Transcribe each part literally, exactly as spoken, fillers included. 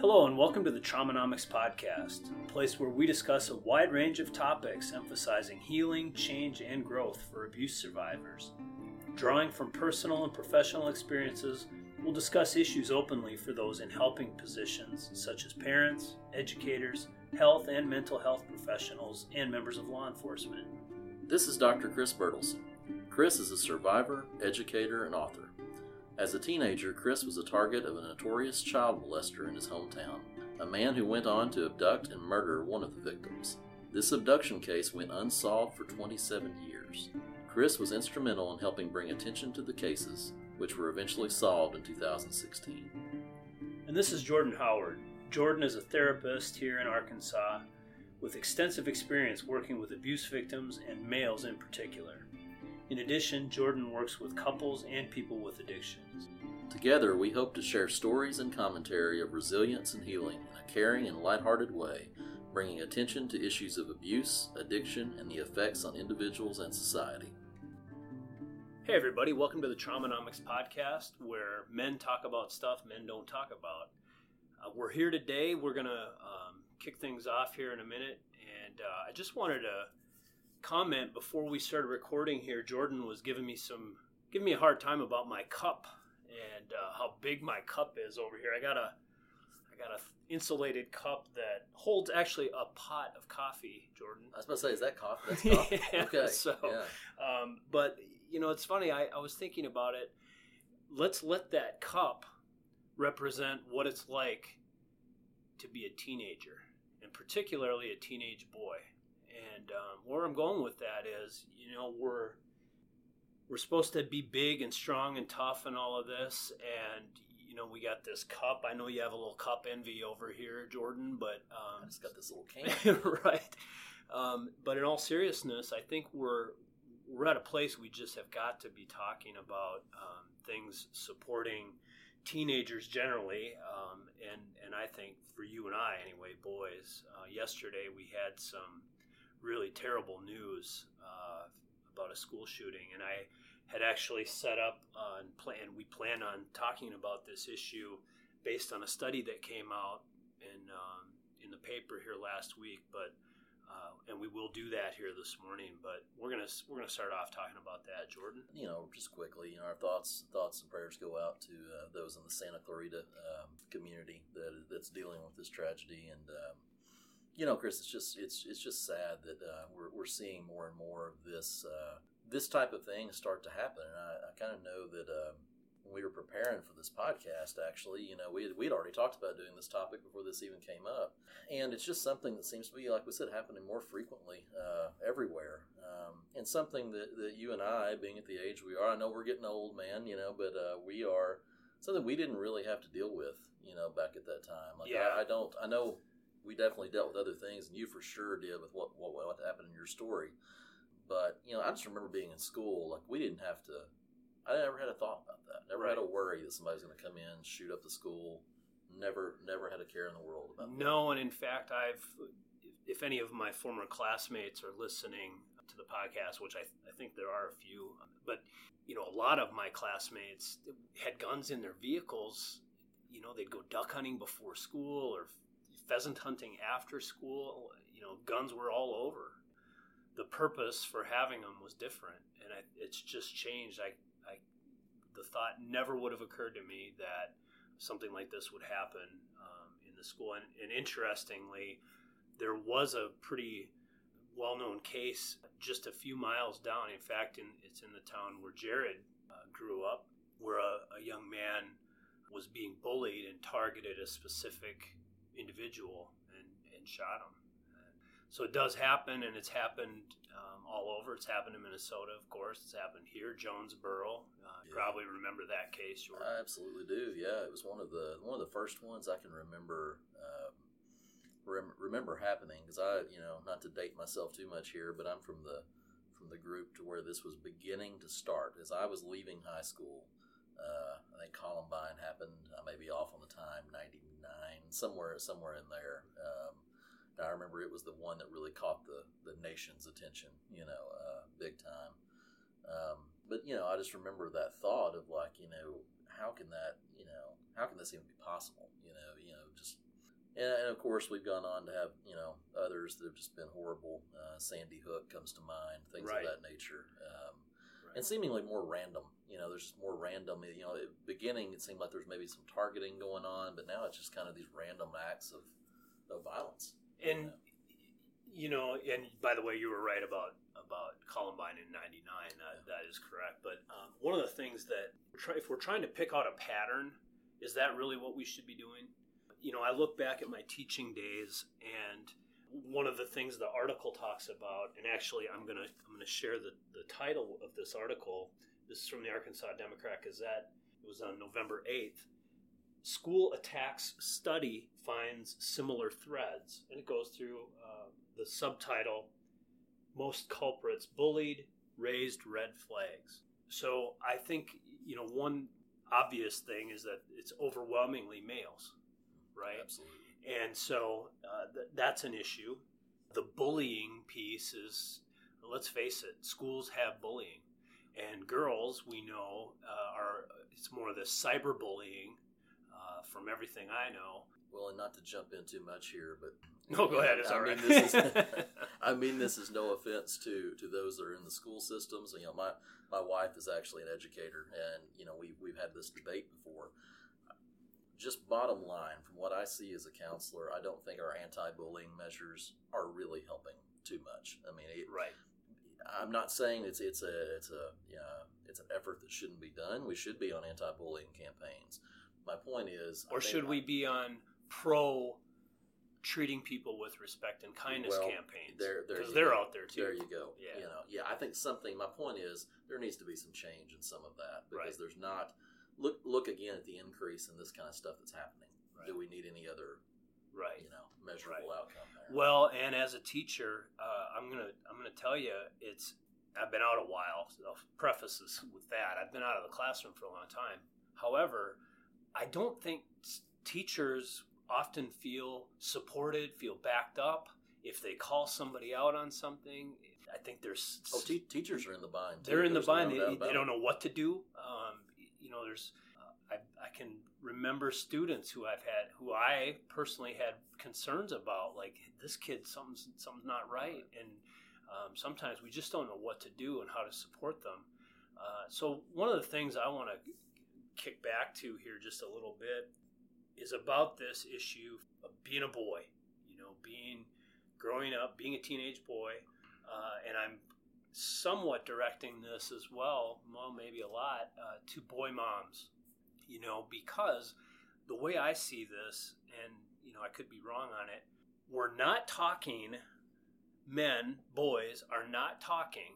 Hello and welcome to the Traumanomics Podcast, a place where we discuss a wide range of topics emphasizing healing, change, and growth for abuse survivors. Drawing from personal and professional experiences, we'll discuss issues openly for those in helping positions such as parents, educators, health and mental health professionals, and members of law enforcement. This is Doctor Chris Bertelsen. Chris is a survivor, educator, and author. As a teenager, Chris was a target of a notorious child molester in his hometown, a man who went on to abduct and murder one of the victims. This abduction case went unsolved for twenty-seven years. Chris was instrumental in helping bring attention to the cases, which were eventually solved in two thousand sixteen. And this is Jordan Howard. Jordan is a therapist here in Arkansas with extensive experience working with abuse victims and males in particular. In addition, Jordan works with couples and people with addictions. Together, we hope to share stories and commentary of resilience and healing in a caring and lighthearted way, bringing attention to issues of abuse, addiction, and the effects on individuals and society. Hey everybody, welcome to the Traumanomics Podcast, where men talk about stuff men don't talk about. Uh, we're here today. We're going to um, kick things off here in a minute, and uh, I just wanted to comment before we started recording here. Jordan was giving me some giving me a hard time about my cup and uh, how big my cup is over here. I got a I got a insulated cup that holds actually a pot of coffee. Jordan, I was about to say, is that coffee? That's coffee. Yeah, okay. So, yeah. Um, but you know, it's funny. I, I was thinking about it. Let's let that cup represent what it's like to be a teenager, and particularly a teenage boy. And um, where I'm going with that is, you know, we're we're supposed to be big and strong and tough and all of this. And, you know, we got this cup. I know you have a little cup envy over here, Jordan, but... Um, I just got this little can. Right. Um, but in all seriousness, I think we're, we're at a place we just have got to be talking about um, things supporting teenagers generally. Um, and, and I think for you and I, anyway, boys, uh, yesterday we had some really terrible news uh, about a school shooting, and I had actually set up uh, and plan. We plan on talking about this issue based on a study that came out in um, in the paper here last week. But uh, and we will do that here this morning. But we're gonna we're gonna start off talking about that, Jordan. You know, just quickly, you know, our thoughts thoughts and prayers go out to uh, those in the Santa Clarita um, community that that's dealing with this tragedy. And Um, You know, Chris, it's just it's it's just sad that uh, we're we're seeing more and more of this uh, this type of thing start to happen. And I, I kind of know that um, when we were preparing for this podcast, actually, you know, we had, we'd already talked about doing this topic before this even came up, and it's just something that seems to be, like we said, happening more frequently uh, everywhere, um, and something that, that you and I, being at the age we are, I know we're getting old, man, you know, but uh, we are something we didn't really have to deal with, you know, back at that time. Like, yeah, I, I don't, I know. We definitely dealt with other things, and you for sure did with what, what what happened in your story. But, you know, I just remember being in school. Like, we didn't have to – I never had a thought about that. Never right. had a worry that somebody's going to come in, shoot up the school. Never never had a care in the world about that. No, and in fact, I've – if any of my former classmates are listening to the podcast, which I, I think there are a few, but, you know, a lot of my classmates had guns in their vehicles. You know, they'd go duck hunting before school or – pheasant hunting after school. You know, guns were all over. The purpose for having them was different, and I, it's just changed. I, I, the thought never would have occurred to me that something like this would happen um, in the school. And, and interestingly, there was a pretty well-known case just a few miles down. In fact, in, it's in the town where Jared uh, grew up, where a, a young man was being bullied and targeted a specific individual and, and shot him. So it does happen, and it's happened um, all over. It's happened in Minnesota, of course. It's happened here, Jonesboro. Uh, yeah. You probably remember that case, Jordan. I absolutely do. Yeah, it was one of the one of the first ones I can remember um, rem- remember happening. Because I, you know, not to date myself too much here, but I'm from the from the group to where this was beginning to start. As I was leaving high school, uh, I think Columbine happened. I may be off on the time, ninety. Somewhere, somewhere in there. Um, and I remember it was the one that really caught the, the nation's attention, you know, uh, big time. Um, but you know, I just remember that thought of like, you know, how can that, you know, how can this even be possible? You know, you know, just And, of course, we've gone on to have, you know, others that have just been horrible. Uh, Sandy Hook comes to mind, things right. of that nature. Um, right. And seemingly more random. You know, there's just more random. You know, at the beginning it seemed like there's maybe some targeting going on, but now it's just kind of these random acts of, of violence. And, you know? you know, and by the way, you were right about about Columbine in ninety-nine. That, yeah. that is correct. But um, one of the things that, if we're trying to pick out a pattern, is that really what we should be doing? You know, I look back at my teaching days, and one of the things the article talks about, and actually I'm going to I'm gonna share the, the title of this article. This is from the Arkansas Democrat Gazette. It was on November eighth. School attacks study finds similar threads. And it goes through uh, the subtitle, Most Culprits Bullied, Raised Red Flags. So I think, you know, one obvious thing is that it's overwhelmingly males. Right? Absolutely. And so uh, th- that's an issue. The bullying piece is, let's face it, schools have bullying. And girls, we know, uh, are it's more of this cyberbullying uh, from everything I know. Well, and not to jump in too much here, but... No, go ahead. It's I all mean, right. This is, I mean, this is no offense to, to those that are in the school systems. You know, my, my wife is actually an educator, and, you know, we, we've had this debate before. Just bottom line, from what I see as a counselor, I don't think our anti-bullying measures are really helping too much. I mean, it, right. I'm not saying it's it's a it's a yeah, it's an effort that shouldn't be done. We should be on anti-bullying campaigns. My point is, or should I, we be on pro treating people with respect and kindness well, campaigns? Because they're out there too. There you go. Yeah, you know, yeah. I think something. My point is, there needs to be some change in some of that because right. there's not. Look! Look again at the increase in this kind of stuff that's happening. Right. Do we need any other, right. you know, measurable right. outcome there? Well, and as a teacher, uh, I'm gonna I'm gonna tell you, it's I've been out a while. So I'll preface this with that. I've been out of the classroom for a long time. However, I don't think teachers often feel supported, feel backed up. If they call somebody out on something, I think there's oh, te- teachers are in the bind. Too. They're in there's the bind. No they, they don't know what to do. Um, You know, there's, uh, I, I can remember students who I've had, who I personally had concerns about, like this kid, something's, something's not right. And um, sometimes we just don't know what to do and how to support them. Uh, so one of the things I want to kick back to here just a little bit is about this issue of being a boy, you know, being, growing up, being a teenage boy. Uh, and I'm somewhat directing this as well, well, maybe a lot, uh, to boy moms, you know, because the way I see this, and, you know, I could be wrong on it, we're not talking, men, boys are not talking,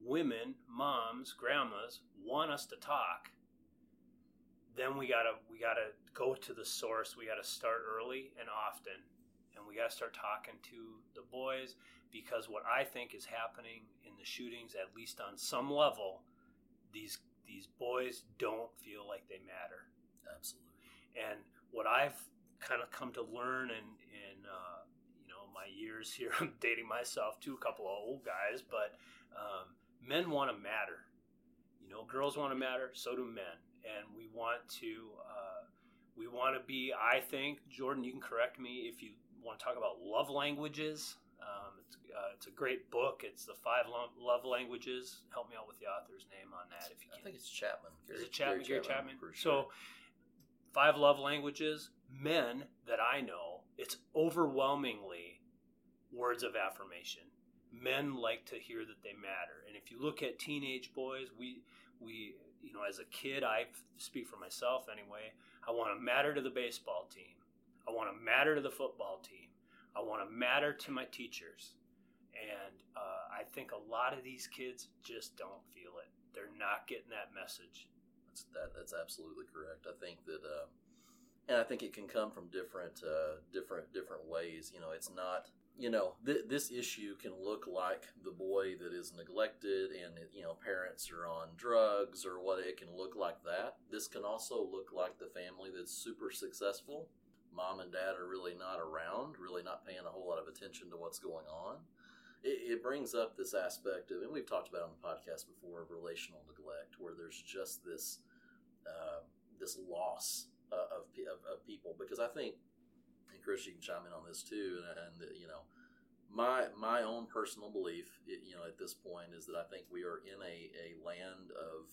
women, moms, grandmas want us to talk, then we gotta, we gotta go to the source, we gotta start early and often. And we got to start talking to the boys because what I think is happening in the shootings, at least on some level, these these boys don't feel like they matter. Absolutely. And what I've kind of come to learn in, in uh, you know, my years here, I'm dating myself to a couple of old guys, but um, men want to matter. You know, girls want to matter, so do men. And we want to, uh, we want to be, I think, Jordan, you can correct me if you want to talk about love languages. Um, it's, uh, it's a great book. It's the five lo- love languages. Help me out with the author's name on that if you can. I think it's Chapman. Gary, Is it Chapman? Gary Chapman. Gary Chapman? Sure. So five love languages. Men that I know, it's overwhelmingly words of affirmation. Men like to hear that they matter. And if you look at teenage boys, we we you know, as a kid, I speak for myself anyway, I want to matter to the baseball team. I want to matter to the football team. I want to matter to my teachers. And uh, I think a lot of these kids just don't feel it. They're not getting that message. That's, that, that's absolutely correct. I think that, uh, and I think it can come from different, uh, different, different ways. You know, it's not, you know, th- this issue can look like the boy that is neglected and, you know, parents are on drugs or what. It can look like that. This can also look like the family that's super successful. Mom and dad are really not around, really not paying a whole lot of attention to what's going on. It, it brings up this aspect of, and we've talked about on the podcast before, of relational neglect, where there's just this uh, this loss uh, of, of of people. Because I think Chris, you can chime in on this too. And, and you know, my my own personal belief, you know, at this point is that I think we are in a, a land of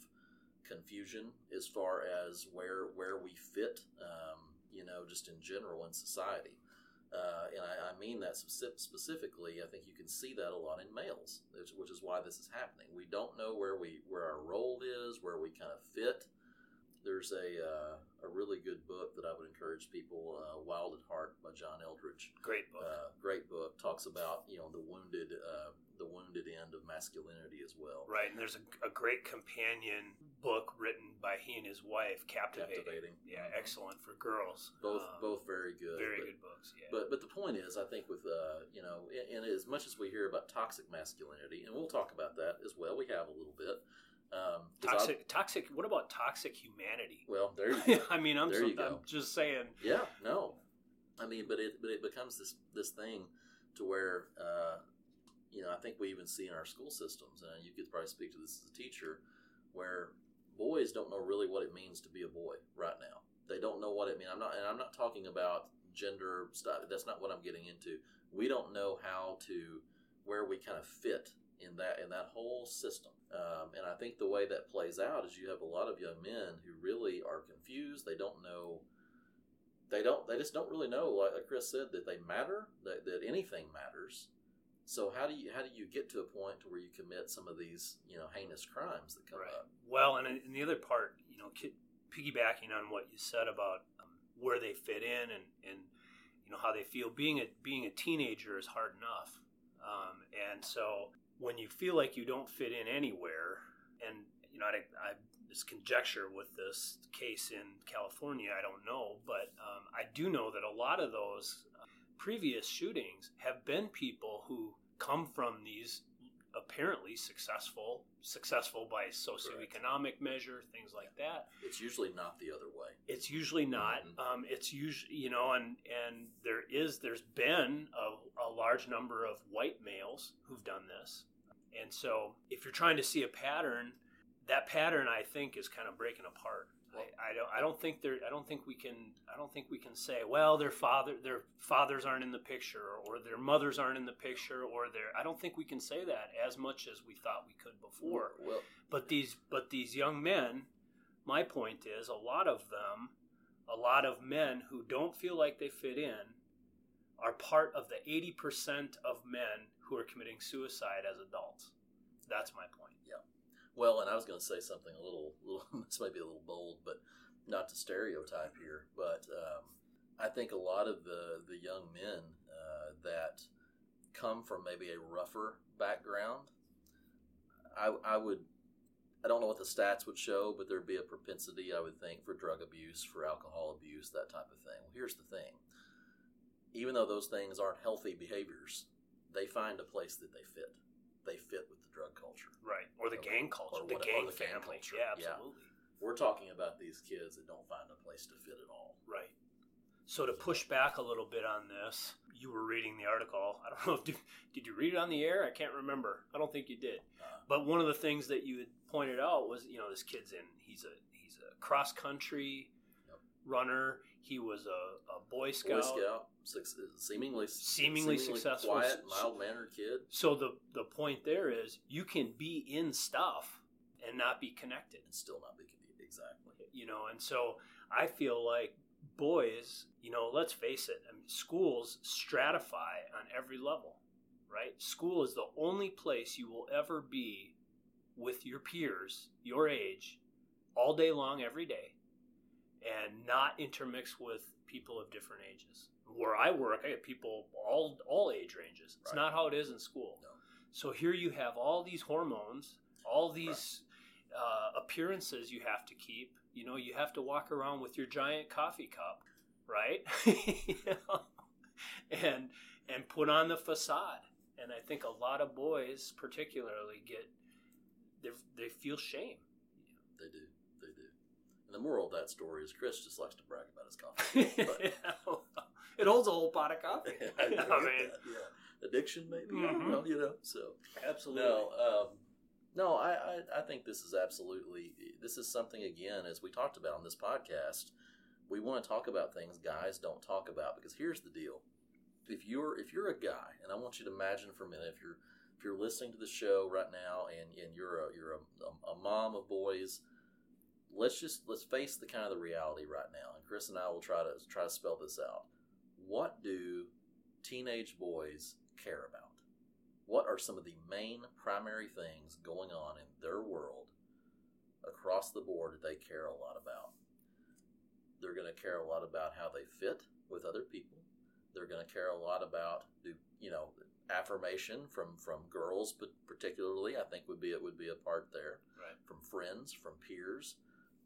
confusion as far as where where we fit, um, you know, just in general in society. Uh, and I, I mean that specifically. I think you can see that a lot in males, which is why this is happening. We don't know where we where our role is, where we kind of fit. There's a uh, a really good book that I would encourage people, uh, Wild at Heart by John Eldredge. Great book. Uh, great book. Talks about, you know, the wounded uh, the wounded end of masculinity as well. Right, and there's a, a great companion book written by he and his wife, Captivating. Captivating. Yeah, excellent for girls. Both um, both very good. Very but, good books, yeah. But, but the point is, I think with, uh, you know, and as much as we hear about toxic masculinity, and we'll talk about that as well, we have a little bit. Um, toxic, I, toxic. What about toxic humanity? Well, there you go. I mean, I'm, so, I'm just saying. Yeah, no. I mean, but it but it becomes this this thing to where, uh, you know, I think we even see in our school systems, and you could probably speak to this as a teacher, where boys don't know really what it means to be a boy right now. They don't know what it means. I'm not, and I'm not talking about gender stuff. That's not what I'm getting into. We don't know how to where we kind of fit in that in that whole system. Um, and I think the way that plays out is you have a lot of young men who really are confused. They don't know. They don't. They just don't really know. Like Chris said, that they matter. That, that anything matters. So how do you how do you get to a point to where you commit some of these, you know, heinous crimes that come right. up? Well, and and the other part, you know, piggybacking on what you said about um, where they fit in and, and you know how they feel. Being a being a teenager is hard enough, um, and so. When you feel like you don't fit in anywhere, and you know, I, I this conjecture with this case in California, I don't know, but um, I do know that a lot of those uh, previous shootings have been people who come from these apparently successful, successful by socioeconomic measure, things like that. It's usually not the other way. It's usually not. Mm-hmm. Um, it's usually, you know, and and there is there's been a, a large number of white males who've done this. And so if you're trying to see a pattern, that pattern I think is kind of breaking apart. Well, I, I don't I don't think there I don't think we can I don't think we can say, well, their father their fathers aren't in the picture, or their mothers aren't in the picture, or their I don't think we can say that as much as we thought we could before. Well, but these but these young men, my point is a lot of them, a lot of men who don't feel like they fit in are part of the eighty percent of men who are committing suicide as adults. That's my point. Yeah. Well, and I was going to say something a little, little this might be a little bold, but not to stereotype here, but um, I think a lot of the, the young men uh, that come from maybe a rougher background, I, I would, I don't know what the stats would show, but there'd be a propensity, I would think, for drug abuse, for alcohol abuse, that type of thing. Well, here's the thing. Even though those things aren't healthy behaviors, they find a place that they fit. They fit with the drug culture. Right. Or the or gang culture. Or the, what, gang or the gang family. Culture. Yeah, absolutely. Yeah. We're talking about these kids that don't find a place to fit at all. Right. So to push back a little bit on this, you were reading the article. I don't know if, did, did you read it on the air? I can't remember. I don't think you did. Uh, but one of the things that you had pointed out was, you know, this kid's in, he's a, he's a cross country yep. runner. He was a, a Boy Scout. Boy Scout. Seemingly, seemingly, seemingly successful, quiet, mild-mannered kid. So the the point there is you can be in stuff and not be connected. And still not be connected, exactly. You know, and so I feel like boys, you know, let's face it, I mean, schools stratify on every level, right? School is the only place you will ever be with your peers, your age, all day long, every day, and not intermix with people of different ages. Where I work, I get people all all age ranges. It's right. Not how it is in school. No. So here you have all these hormones, all these right. uh, appearances you have to keep. You know, you have to walk around with your giant coffee cup, right? You know? And and put on the facade. And I think a lot of boys, particularly, get they they feel shame. You know? They do. They do. The moral of that story is Chris just likes to brag about his coffee. But, it holds a whole pot of coffee. I mean, that, yeah. Addiction, maybe. Mm-hmm. I don't know, you know. So absolutely. No, um, no I, I, I think this is absolutely this is something again, as we talked about on this podcast, we want to talk about things guys don't talk about, because here's the deal. If you're if you're a guy, and I want you to imagine for a minute, if you're if you're listening to the show right now and, and you're a you're a, a mom of boys, let's just let's face the kind of the reality right now. And Chris and I will try to try to spell this out. What do teenage boys care about? What are some of the main primary things going on in their world across the board that they care a lot about? They're going to care a lot about how they fit with other people. They're going to care a lot about, do you know, affirmation from, from girls, but particularly, I think would be it would be a part there. Right. From friends, from peers.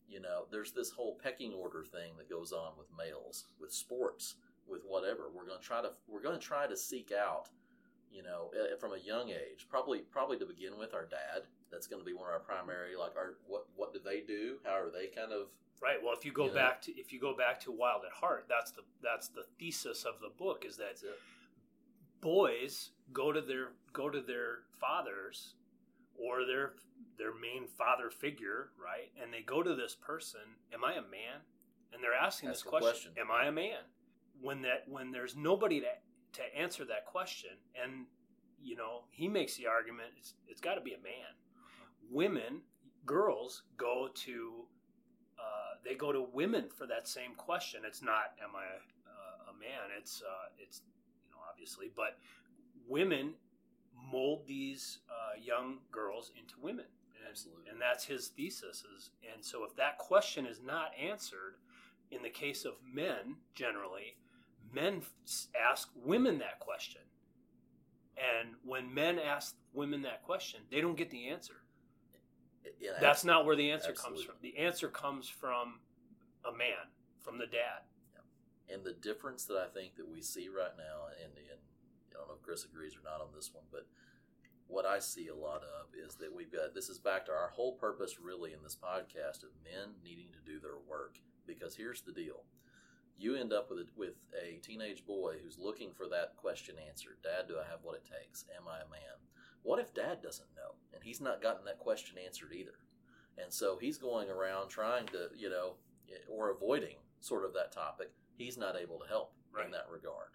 You know, there's this whole pecking order thing that goes on with males, with sports, with whatever. We're going to try to we're going to try to seek out, you know, from a young age. Probably probably to begin with, our dad. That's going to be one of our primary, like, our what what do they do? How are they kind of? Right. Well, if you go you know, back to if you go back to Wild at Heart, that's the that's the thesis of the book, is that boys go to their go to their fathers or their their main father figure, right? And they go to this person, am I a man? And they're asking Ask this question, question, am I a man? When that when there's nobody to to answer that question, and you know, he makes the argument it's it's got to be a man. Uh-huh. Women, girls go to Uh, they go to women for that same question. It's not, am I uh, a man? It's, uh, it's you know, obviously. But women mold these uh, young girls into women. And, absolutely. And that's his thesis. Is, and so if that question is not answered, in the case of men, generally, men ask women that question. And when men ask women that question, they don't get the answer. Yeah, that's not where the answer absolutely. comes from. The answer comes from a man, from the dad. Yeah. And the difference that I think that we see right now, and, and I don't know if Chris agrees or not on this one, but what I see a lot of is that we've got, this is back to our whole purpose really in this podcast of men needing to do their work. Because here's the deal. You end up with a, with a teenage boy who's looking for that question answered. Dad, do I have what it takes? Am I a man? What if Dad doesn't know? And he's not gotten that question answered either. And so he's going around trying to, you know, or avoiding sort of that topic. He's not able to help right. in that regard.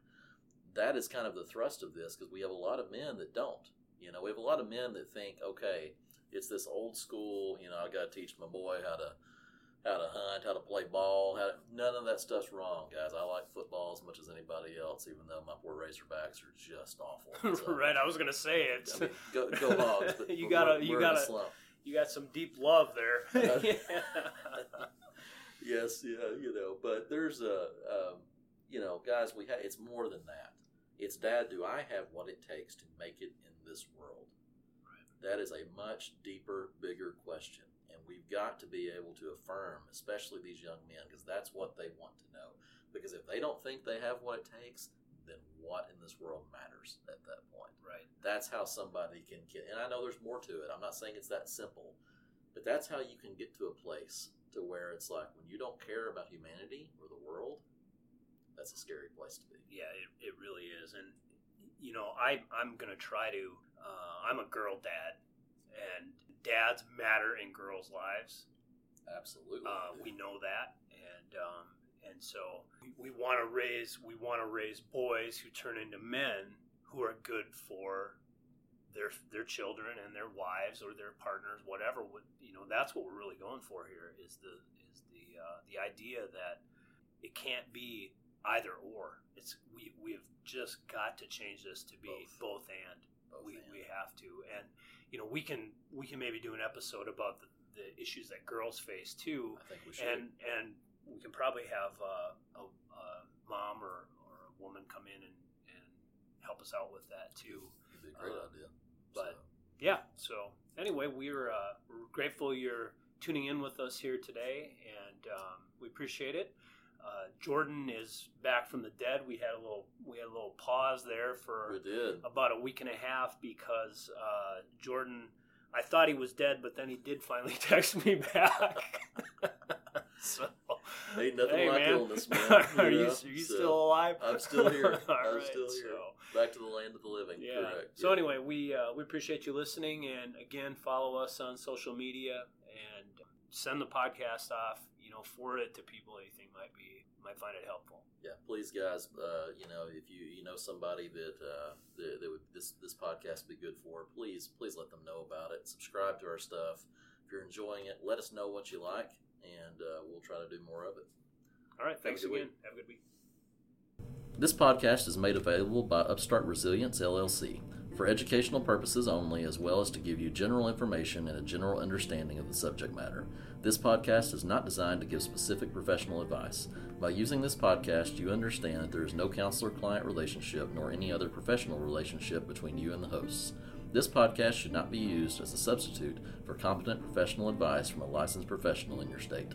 That is kind of the thrust of this, because we have a lot of men that don't. You know, we have a lot of men that think, okay, it's this old school, you know, I got to teach my boy how to, how to hunt, how to play ball. How to, none of that stuff's wrong, guys. I like football as much as anybody else, even though my poor Razorbacks are just awful. So, right, I was going to say it. I mean, go, go Hogs, but you got a, you got a, you got some deep love there. Yes, yeah, you know, but there's a, um, you know, guys, we ha- it's more than that. It's, Dad, do I have what it takes to make it in this world? Right. That is a much deeper, bigger question. And we've got to be able to affirm, especially these young men, because that's what they want to know. Because if they don't think they have what it takes, then what in this world matters at that point? Right. That's how somebody can get, and I know there's more to it. I'm not saying it's that simple, but that's how you can get to a place to where it's like, when you don't care about humanity or the world, that's a scary place to be. Yeah, it, it really is. And, you know, I, I'm going to try to, uh, I'm a girl dad. And dads matter in girls' lives. Absolutely, uh, we know that, and um, and so we want to raise we want to raise boys who turn into men who are good for their their children and their wives or their partners, whatever. You know, that's what we're really going for here. Is the is the uh, the idea that it can't be either or. It's we we have just got to change this to be both, both and. We, we have to, and you know, we can we can maybe do an episode about the, the issues that girls face too. I think we should, and and we can probably have a, a, a mom or, or a woman come in and, and help us out with that too. It'd be a great um, idea. But so. yeah, so anyway, we're uh, we're grateful you're tuning in with us here today, and um, we appreciate it. Uh, Jordan is back from the dead. We had a little, we had a little pause there for about a week and a half because uh, Jordan, I thought he was dead, but then he did finally text me back. So, ain't nothing hey, like man. illness, man. Are you, you, know? are you so, still alive? I'm still here. I'm right, still here. So, back to the land of the living. Yeah. Correct. So yeah. anyway, we uh, we appreciate you listening, and again, follow us on social media and send the podcast off. Know, forward it to people that you think might be might find it helpful. Yeah, please, guys. Uh, you know, if you you know somebody that uh, that, that would this this podcast would be good for, please please let them know about it. Subscribe to our stuff. If you're enjoying it, let us know what you like, and uh, we'll try to do more of it. All right, thanks again. Week. Have a good week. This podcast is made available by Upstart Resilience L L C for educational purposes only, as well as to give you general information and a general understanding of the subject matter. This podcast is not designed to give specific professional advice. By using this podcast, you understand that there is no counselor-client relationship nor any other professional relationship between you and the hosts. This podcast should not be used as a substitute for competent professional advice from a licensed professional in your state.